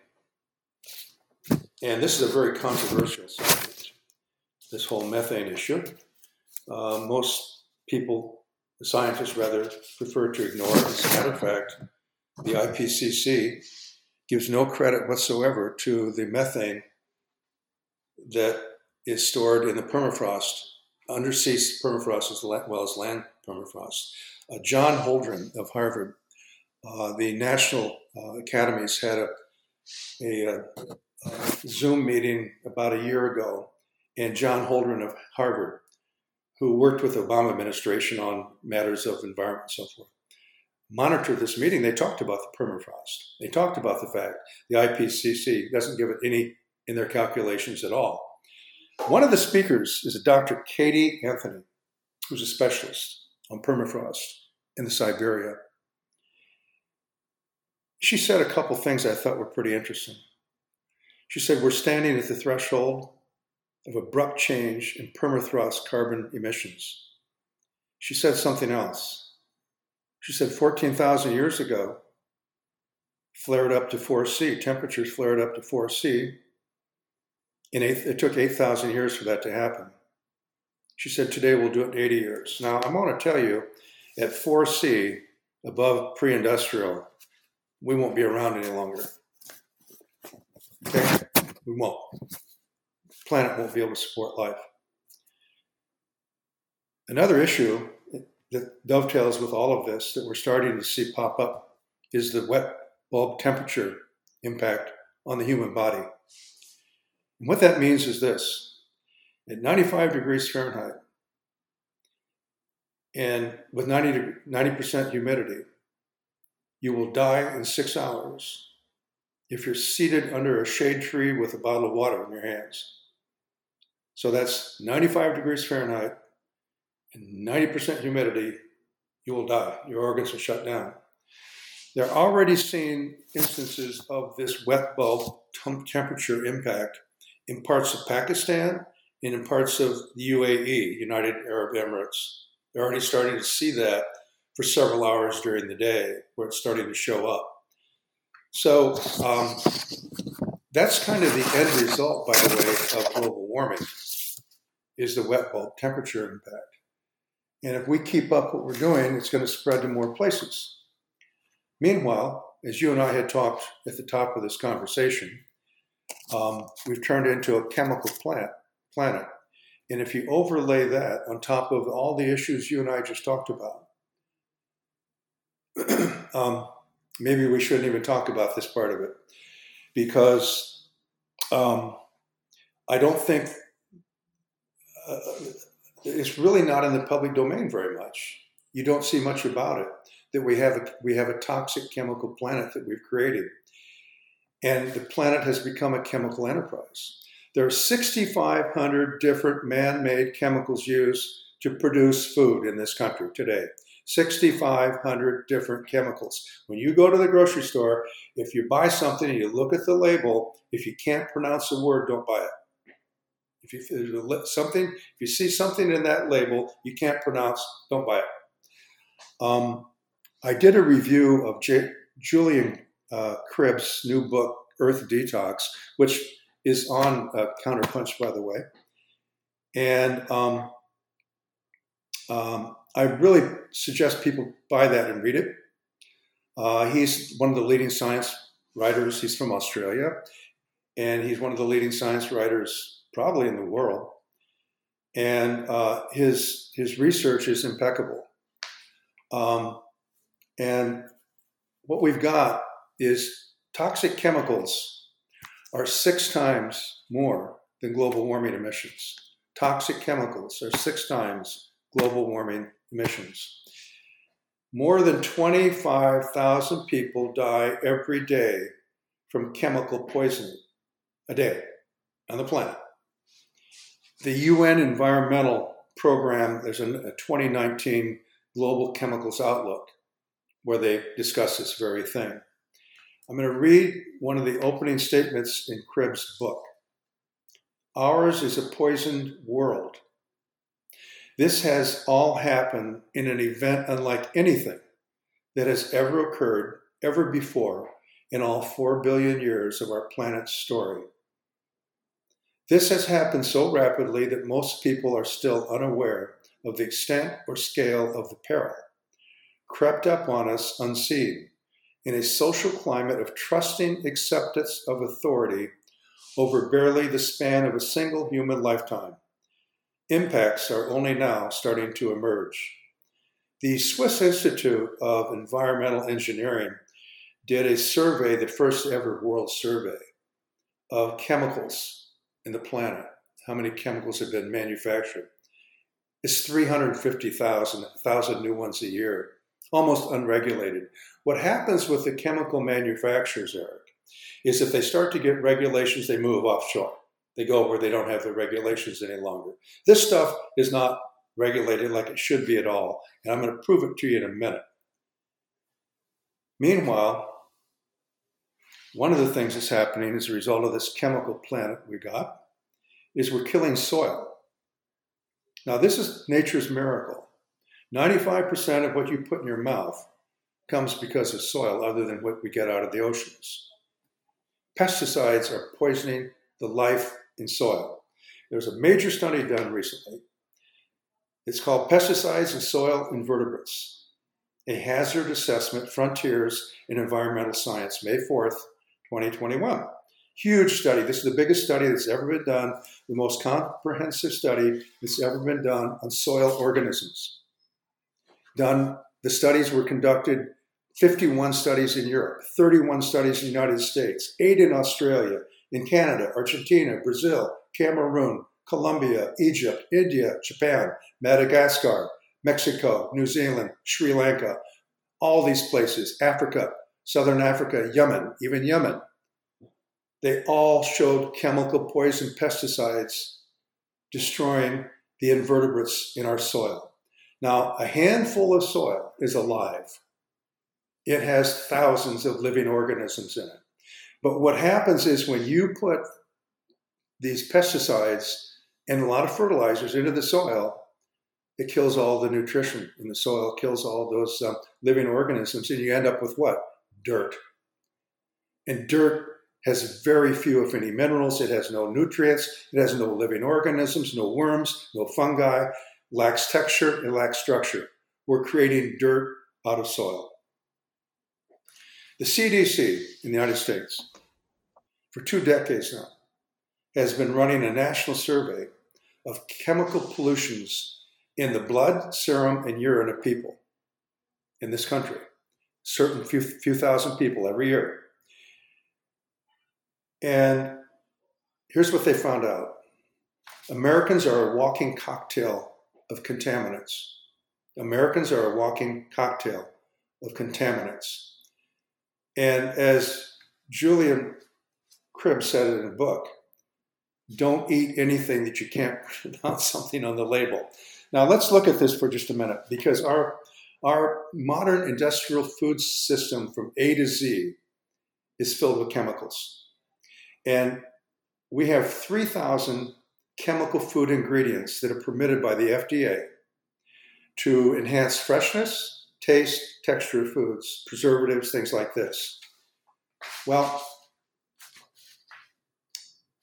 and this is a very controversial subject, this whole methane issue. Uh, most people, scientists rather, prefer to ignore it. As a matter of fact, the I P C C gives no credit whatsoever to the methane that is stored in the permafrost, undersea permafrost as well as land permafrost. Uh, John Holdren of Harvard, uh, the National uh, Academies had a, a, a Zoom meeting about a year ago, and John Holdren of Harvard, who worked with the Obama administration on matters of environment and so forth, monitored this meeting. They talked about the permafrost. They talked about the fact the I P C C doesn't give it any in their calculations at all. One of the speakers is a Doctor Katie Anthony, who's a specialist on permafrost in the Siberia. She said a couple things I thought were pretty interesting. She said, we're standing at the threshold of abrupt change in permafrost carbon emissions. She said something else. She said fourteen thousand years ago, flared up to four C, temperatures flared up to four C, and eight, it took eight thousand years for that to happen. She said today we'll do it in eighty years. Now I want to tell you, at four C, above pre-industrial, we won't be around any longer. Okay, we won't. Planet won't be able to support life. Another issue that dovetails with all of this that we're starting to see pop up is the wet bulb temperature impact on the human body. And what that means is this. At ninety-five degrees Fahrenheit and with ninety, ninety percent humidity, you will die in six hours if you're seated under a shade tree with a bottle of water in your hands. So that's ninety-five degrees Fahrenheit and ninety percent humidity, you will die. Your organs will shut down. They're already seeing instances of this wet bulb t- temperature impact in parts of Pakistan and in parts of the U A E, United Arab Emirates. They're already starting to see that for several hours during the day where it's starting to show up. So um, that's kind of the end result, by the way, of global warming, is the wet bulb temperature impact. And if we keep up what we're doing, it's going to spread to more places. Meanwhile, as you and I had talked at the top of this conversation, um, we've turned into a chemical plant, planet. And if you overlay that on top of all the issues you and I just talked about, um, maybe we shouldn't even talk about this part of it. Because um, I don't think uh, it's really not in the public domain very much. You don't see much about it, that we have a, we have a toxic chemical planet that we've created. And the planet has become a chemical enterprise. There are six thousand five hundred different man-made chemicals used to produce food in this country today. six thousand five hundred different chemicals. When you go to the grocery store, if you buy something and you look at the label, if you can't pronounce the word, don't buy it. If you, something, if you see something in that label you can't pronounce, don't buy it. Um, I did a review of J- Julian uh, Cribb's new book, Earth Detox, which is on uh, Counterpunch, by the way. And um, um, I really suggest people buy that and read it. Uh, he's one of the leading science writers. He's from Australia, and he's one of the leading science writers probably in the world. And uh, his his research is impeccable. Um, and what we've got is toxic chemicals are six times more than global warming emissions. Toxic chemicals are six times global warming emissions. More than twenty-five thousand people die every day from chemical poisoning a day on the planet. The U N Environmental Program, there's a twenty nineteen Global Chemicals Outlook where they discuss this very thing. I'm going to read one of the opening statements in Cribb's book. Ours is a poisoned world. This has all happened in an event unlike anything that has ever occurred, ever before, in all four billion years of our planet's story. This has happened so rapidly that most people are still unaware of the extent or scale of the peril, crept up on us unseen, in a social climate of trusting acceptance of authority over barely the span of a single human lifetime. Impacts are only now starting to emerge. The Swiss Institute of Environmental Engineering did a survey, the first ever world survey, of chemicals in the planet, how many chemicals have been manufactured. It's three hundred fifty thousand, one thousand new ones a year, almost unregulated. What happens with the chemical manufacturers, Eric, is if they start to get regulations, they move offshore. They go where they don't have the regulations any longer. This stuff is not regulated like it should be at all, and I'm going to prove it to you in a minute. Meanwhile, one of the things that's happening as a result of this chemical planet we got is we're killing soil. Now, this is nature's miracle. ninety-five percent of what you put in your mouth comes because of soil, other than what we get out of the oceans. Pesticides are poisoning the life in soil. There's a major study done recently. It's called Pesticides and Soil Invertebrates, a Hazard Assessment, Frontiers in Environmental Science, May fourth, twenty twenty-one. Huge study. This is the biggest study that's ever been done, the most comprehensive study that's ever been done on soil organisms. Done. The studies were conducted, fifty-one studies in Europe, thirty-one studies in the United States, eight in Australia, in Canada, Argentina, Brazil, Cameroon, Colombia, Egypt, India, Japan, Madagascar, Mexico, New Zealand, Sri Lanka, all these places, Africa, Southern Africa, Yemen, even Yemen. They all showed chemical poison pesticides destroying the invertebrates in our soil. Now, a handful of soil is alive. It has thousands of living organisms in it. But what happens is when you put these pesticides and a lot of fertilizers into the soil, it kills all the nutrition in the soil, kills all those um, living organisms, and you end up with what? Dirt. And dirt has very few, if any, minerals. It has no nutrients. It has no living organisms, no worms, no fungi, lacks texture, it lacks structure. We're creating dirt out of soil. The C D C in the United States, for two decades now, has been running a national survey of chemical pollutions in the blood, serum, and urine of people in this country. Certain few, few thousand people every year. And here's what they found out. Americans are a walking cocktail of contaminants. Americans are a walking cocktail of contaminants. And as Julian Cribb said in a book, don't eat anything that you can't pronounce something on the label. Now let's look at this for just a minute, because our, our modern industrial food system from A to Z is filled with chemicals. And we have three thousand chemical food ingredients that are permitted by the F D A to enhance freshness, taste, texture of foods, preservatives, things like this. Well,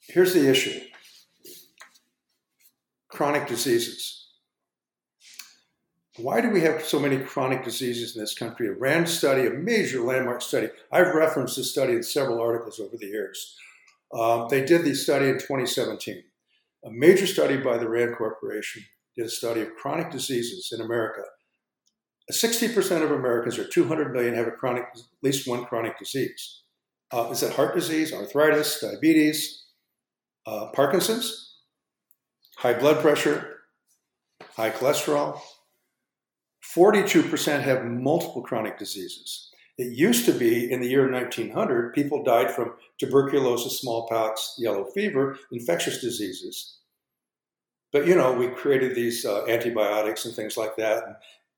here's the issue. Chronic diseases. Why do we have so many chronic diseases in this country? A RAND study, a major landmark study. I've referenced this study in several articles over the years. Um, they did the study in twenty seventeen. A major study by the RAND Corporation did a study of chronic diseases in America. sixty percent of Americans, or two hundred million, have a chronic, at least one chronic disease. Uh, is it heart disease, arthritis, diabetes, uh, Parkinson's, high blood pressure, high cholesterol? forty-two percent have multiple chronic diseases. It used to be, in the year nineteen hundred, people died from tuberculosis, smallpox, yellow fever, infectious diseases. But, you know, we created these uh, antibiotics and things like that,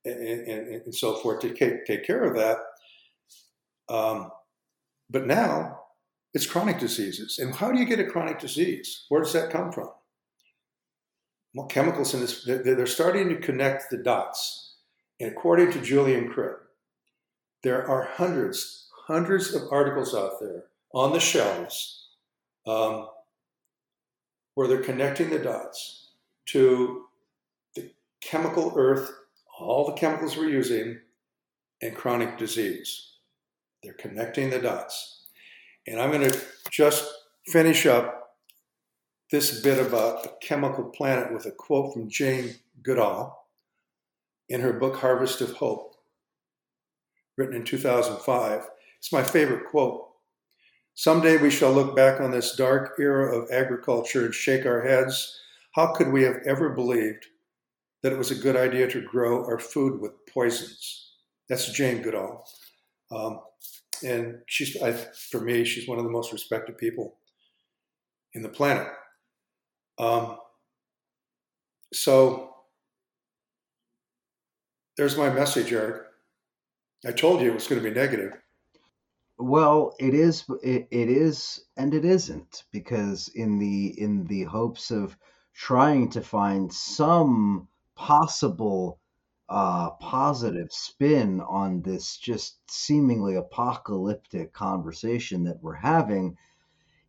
and, And, and, and so forth to take, take care of that. Um, but now It's chronic diseases. And how do you get a chronic disease? Where does that come from? Well, chemicals in this, they're starting to connect the dots. And according to Julian Cribb, there are hundreds, hundreds of articles out there on the shelves um, where they're connecting the dots to the chemical earth, all the chemicals we're using, and chronic disease. They're connecting the dots. And I'm going to just finish up this bit about a chemical planet with a quote from Jane Goodall in her book, Harvest of Hope, written in two thousand five. It's my favorite quote. Someday we shall look back on this dark era of agriculture and shake our heads. How could we have ever believed that it was a good idea to grow our food with poisons? That's Jane Goodall. Um, And she's, I, for me, she's one of the most respected people in the planet. Um, so there's my message, Eric. I told you it was going to be negative. Well, it is, it, it is, and it isn't, because in the in the hopes of trying to find some possible Uh, positive spin on this just seemingly apocalyptic conversation that we're having,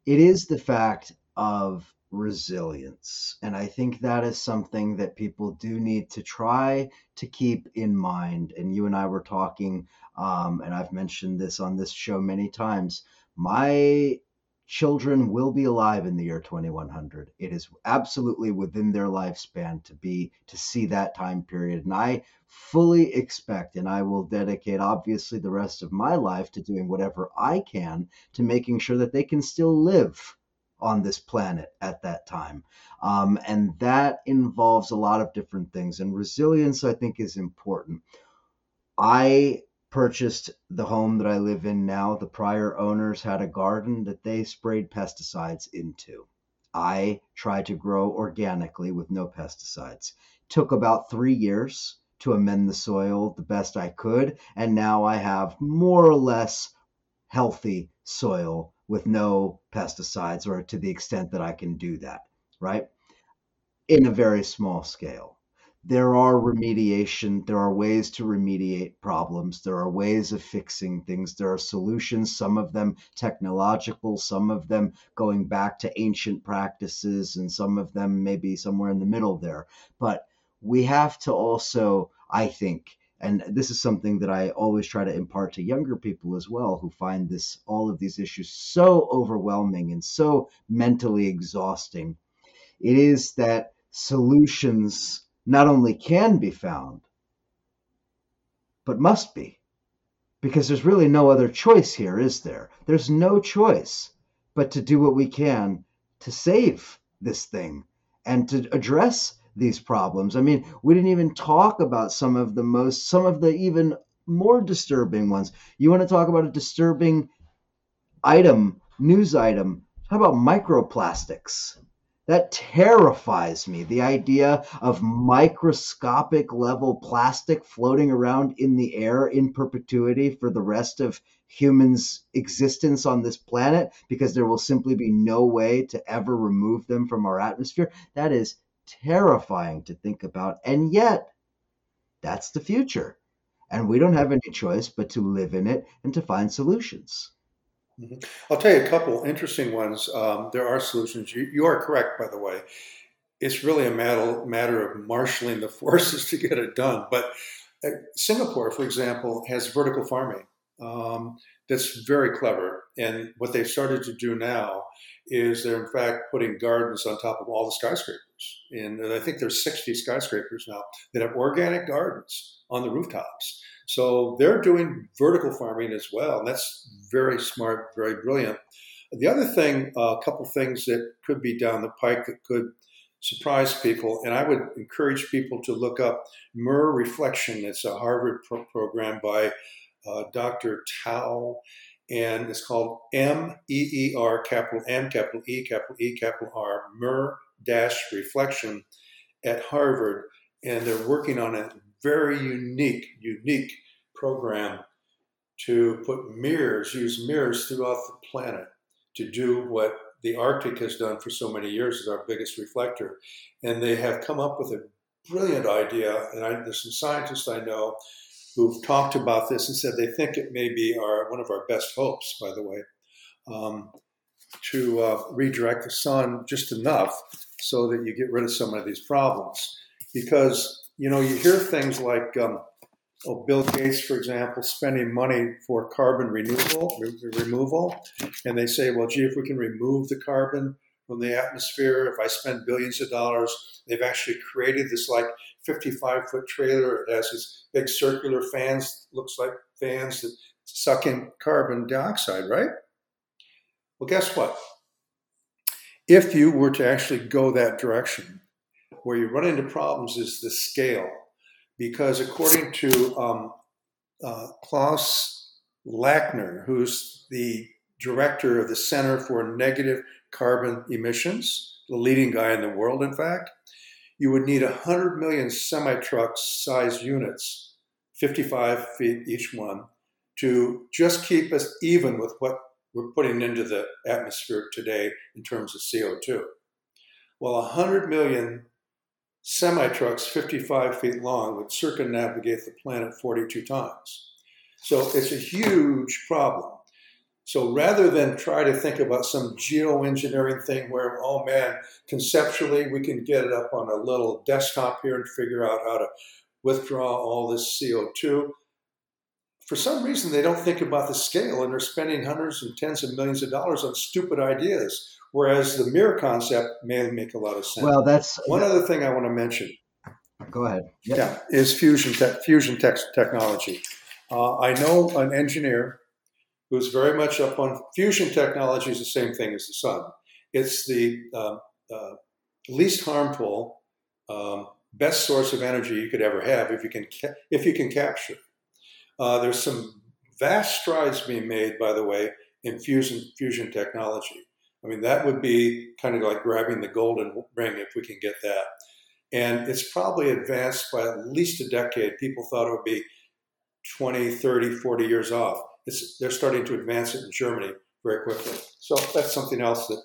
it is the fact of resilience. And I think that is something that people do need to try to keep in mind. And you and I were talking, um, and I've mentioned this on this show many times, my children will be alive in the year twenty-one hundred. It is absolutely within their lifespan to be to see that time period. And I fully expect, and I will dedicate obviously the rest of my life to doing whatever I can to making sure that they can still live on this planet at that time. Um, and that involves a lot of different things. And resilience, I think, is important. I purchased the home that I live in now. The prior owners had a garden that they sprayed pesticides into. I tried to grow organically with no pesticides. Took about three years to amend the soil the best I could, and now I have more or less healthy soil with no pesticides, or to the extent that I can do that, right? In a very small scale. There are remediation, there are ways to remediate problems, there are ways of fixing things, there are solutions, some of them technological, some of them going back to ancient practices, and some of them maybe somewhere in the middle there. But we have to also, I think, and this is something that I always try to impart to younger people as well, who find this, all of these issues so overwhelming and so mentally exhausting, it is that solutions not only can be found, but must be, because there's really no other choice here, is there? There's no choice but to do what we can to save this thing and to address these problems. I mean, we didn't even talk about some of the most, some of the even more disturbing ones. You want to talk about a disturbing item, news item? How about microplastics? That terrifies me, the idea of microscopic level plastic floating around in the air in perpetuity for the rest of humans' existence on this planet, because there will simply be no way to ever remove them from our atmosphere. That is terrifying to think about. And yet, that's the future. And we don't have any choice but to live in it and to find solutions. Mm-hmm. I'll tell you a couple interesting ones. Um, there are solutions. You, you are correct, by the way. It's really a matter, matter of marshaling the forces to get it done. But uh, Singapore, for example, has vertical farming um, that's very clever. And what they've started to do now is they're, in fact, putting gardens on top of all the skyscrapers. And I think there's sixty skyscrapers now that have organic gardens on the rooftops. So they're doing vertical farming as well. And that's very smart, very brilliant. The other thing, uh, a couple things that could be down the pike that could surprise people, and I would encourage people to look up Mirror Reflection. It's a Harvard pro- program by uh, Doctor Tao, and it's called M E E R, capital M, capital E, capital E, capital R, Mirror-Reflection at Harvard. And they're working on it. Very unique, unique program to put mirrors, use mirrors throughout the planet to do what the Arctic has done for so many years as our biggest reflector. And they have come up with a brilliant idea. And I, there's some scientists I know who've talked about this and said they think it may be our one of our best hopes, by the way, um, to uh, redirect the sun just enough so that you get rid of some of these problems. Because, you know, you hear things like um, oh, Bill Gates, for example, spending money for carbon renewal, re- removal. And they say, well, gee, if we can remove the carbon from the atmosphere, if I spend billions of dollars, they've actually created this like fifty-five foot trailer. It has these big circular fans, looks like fans that suck in carbon dioxide, right? Well, guess what? If you were to actually go that direction, where you run into problems is the scale. Because according to um, uh, Klaus Lackner, who's the director of the Center for Negative Carbon Emissions, the leading guy in the world, in fact, you would need one hundred million semi-truck-sized units, fifty-five feet each one, to just keep us even with what we're putting into the atmosphere today in terms of C O two. Well, one hundred million semi-trucks fifty-five feet long would circumnavigate the planet forty-two times. So it's a huge problem. So rather than try to think about some geoengineering thing where, oh man, conceptually we can get it up on a little desktop here and figure out how to withdraw all this C O two, for some reason they don't think about the scale and they're spending hundreds and tens of millions of dollars on stupid ideas. Whereas the mirror concept may make a lot of sense. Well, that's one yeah. other thing I want to mention. Go ahead. Yep. Yeah, is fusion te- fusion te- technology. Uh, I know an engineer who's very much up on fusion technology. Is the same thing as the sun. It's the uh, uh, least harmful, um, best source of energy you could ever have if you can ca- if you can capture. Uh, there's some vast strides being made, by the way, in fusion fusion technology. I mean, that would be kind of like grabbing the golden ring if we can get that. And it's probably advanced by at least a decade. People thought it would be twenty, thirty, forty years off. It's, they're starting to advance it in Germany very quickly. So that's something else that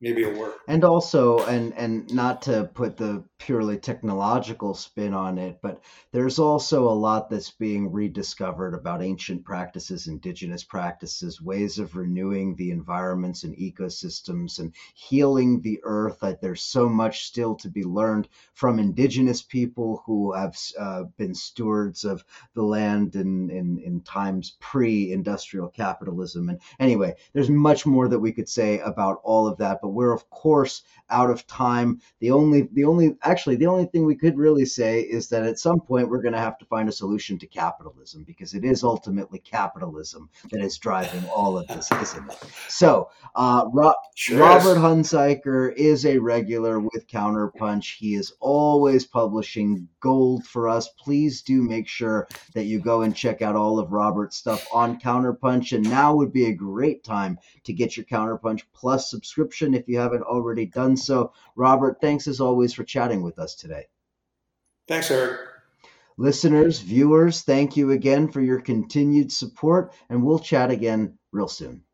maybe will work. And also, and, and not to put the purely technological spin on it, but there's also a lot that's being rediscovered about ancient practices, indigenous practices, ways of renewing the environments and ecosystems and healing the earth. That there's so much still to be learned from indigenous people who have uh, been stewards of the land in, in, in times pre-industrial capitalism. And anyway, there's much more that we could say about all of that, but we're of course out of time. The only, the only, Actually, the only thing we could really say is that at some point we're going to have to find a solution to capitalism, because it is ultimately capitalism that is driving all of this, isn't it? So uh, Ro- sure Robert is. Hunziker is a regular with Counterpunch. He is always publishing gold for us. Please do make sure that you go and check out all of Robert's stuff on Counterpunch. And now would be a great time to get your Counterpunch Plus subscription if you haven't already done so. Robert, thanks as always for chatting with us today. Thanks, Eric. Listeners, viewers, thank you again for your continued support, and we'll chat again real soon.